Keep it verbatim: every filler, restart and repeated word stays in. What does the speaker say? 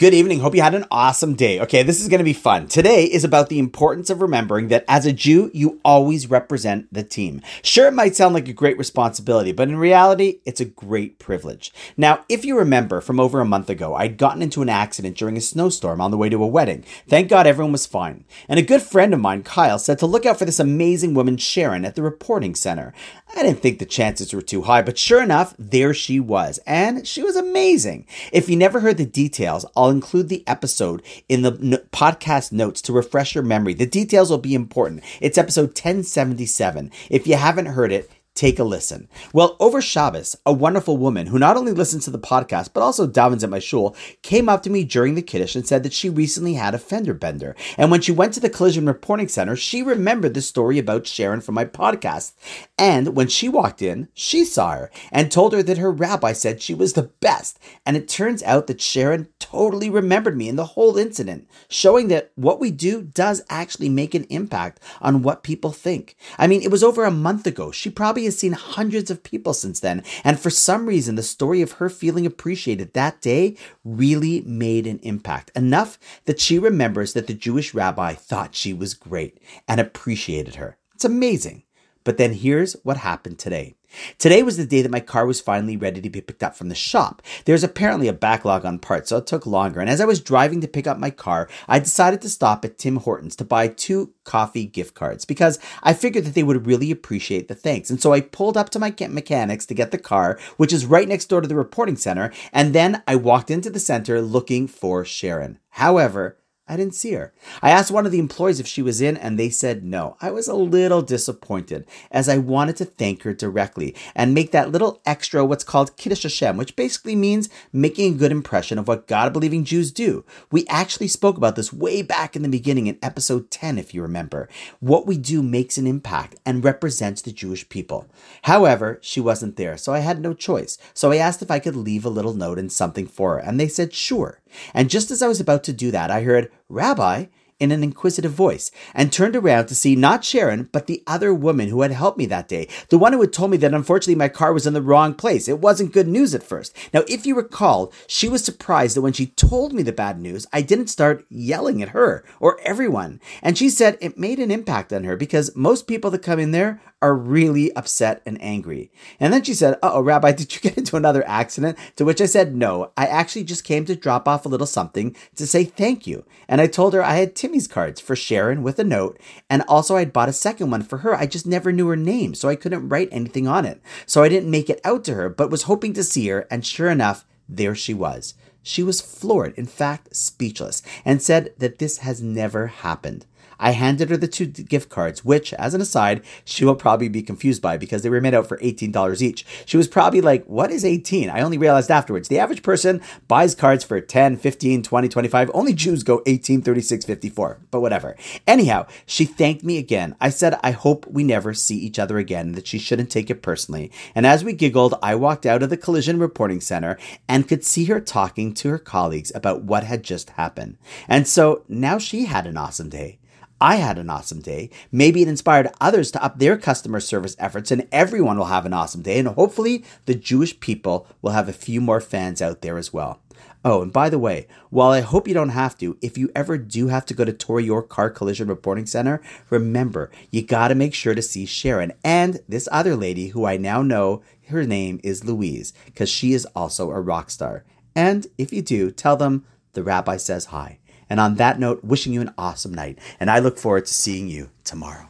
Good evening. Hope you had an awesome day. Okay, this is going to be fun. Today is about the importance of remembering that as a Jew, you always represent the team. Sure, it might sound like a great responsibility, but in reality, it's a great privilege. Now, if you remember from over a month ago, I'd gotten into an accident during a snowstorm on the way to a wedding. Thank God everyone was fine. And a good friend of mine, Kyle, said to look out for this amazing woman, Sharon, at the reporting center. I didn't think the chances were too high, but sure enough, there she was. And she was amazing. If you never heard the details, I'll I'll include the episode in the no- podcast notes to refresh your memory. The details will be important. It's episode ten seventy-seven. If you haven't heard it, take a listen. Well, over Shabbos, a wonderful woman who not only listens to the podcast, but also davens at my shul, came up to me during the Kiddush and said that she recently had a fender bender. And when she went to the collision reporting center, she remembered the story about Sharon from my podcast. And when she walked in, she saw her and told her that her rabbi said she was the best. And it turns out that Sharon totally remembered me in the whole incident, showing that what we do does actually make an impact on what people think. I mean, it was over a month ago. She probably has seen hundreds of people since then, and for some reason the story of her feeling appreciated that day really made an impact, enough that she remembers that the Jewish rabbi thought she was great and appreciated her. It's amazing. But then here's what happened today. Today was the day that my car was finally ready to be picked up from the shop. There's apparently a backlog on parts, so it took longer. And as I was driving to pick up my car, I decided to stop at Tim Hortons to buy two coffee gift cards because I figured that they would really appreciate the thanks. And so I pulled up to my mechanics to get the car, which is right next door to the reporting center. And then I walked into the center looking for Sharon. However, I didn't see her. I asked one of the employees if she was in, and they said no. I was a little disappointed, as I wanted to thank her directly and make that little extra what's called Kiddush Hashem, which basically means making a good impression of what God-believing Jews do. We actually spoke about this way back in the beginning in episode ten, if you remember. What we do makes an impact and represents the Jewish people. However, she wasn't there, so I had no choice. So I asked if I could leave a little note and something for her, and they said sure. And just as I was about to do that, I heard "Rabbi" in an inquisitive voice and turned around to see not Sharon, but the other woman who had helped me that day, the one who had told me that unfortunately my car was in the wrong place. It wasn't good news at first. Now, if you recall, she was surprised that when she told me the bad news, I didn't start yelling at her or everyone. And she said it made an impact on her because most people that come in there are really upset and angry. And then she said, uh-oh, Rabbi, did you get into another accident? To which I said, no, I actually just came to drop off a little something to say thank you. And I told her I had Timmy's cards for Sharon with a note. And also I'd bought a second one for her. I just never knew her name, so I couldn't write anything on it. So I didn't make it out to her, but was hoping to see her. And sure enough, there she was. She was floored, in fact, speechless, and said that this has never happened. I handed her the two gift cards, which, as an aside, she will probably be confused by because they were made out for eighteen dollars each. She was probably like, what is eighteen? I only realized afterwards. The average person buys cards for ten, fifteen, twenty, twenty-five. Only Jews go eighteen, thirty-six, fifty-four, but whatever. Anyhow, she thanked me again. I said, I hope we never see each other again, that she shouldn't take it personally. And as we giggled, I walked out of the collision reporting center and could see her talking to her colleagues about what had just happened. And so now she had an awesome day. I had an awesome day. Maybe it inspired others to up their customer service efforts, and everyone will have an awesome day. And hopefully the Jewish people will have a few more fans out there as well. Oh, and by the way, while I hope you don't have to, if you ever do have to go to Tori York Car Collision Reporting Center, remember, you got to make sure to see Sharon and this other lady who I now know, her name is Louise, because she is also a rock star. And if you do, tell them the rabbi says hi. And on that note, wishing you an awesome night. And I look forward to seeing you tomorrow.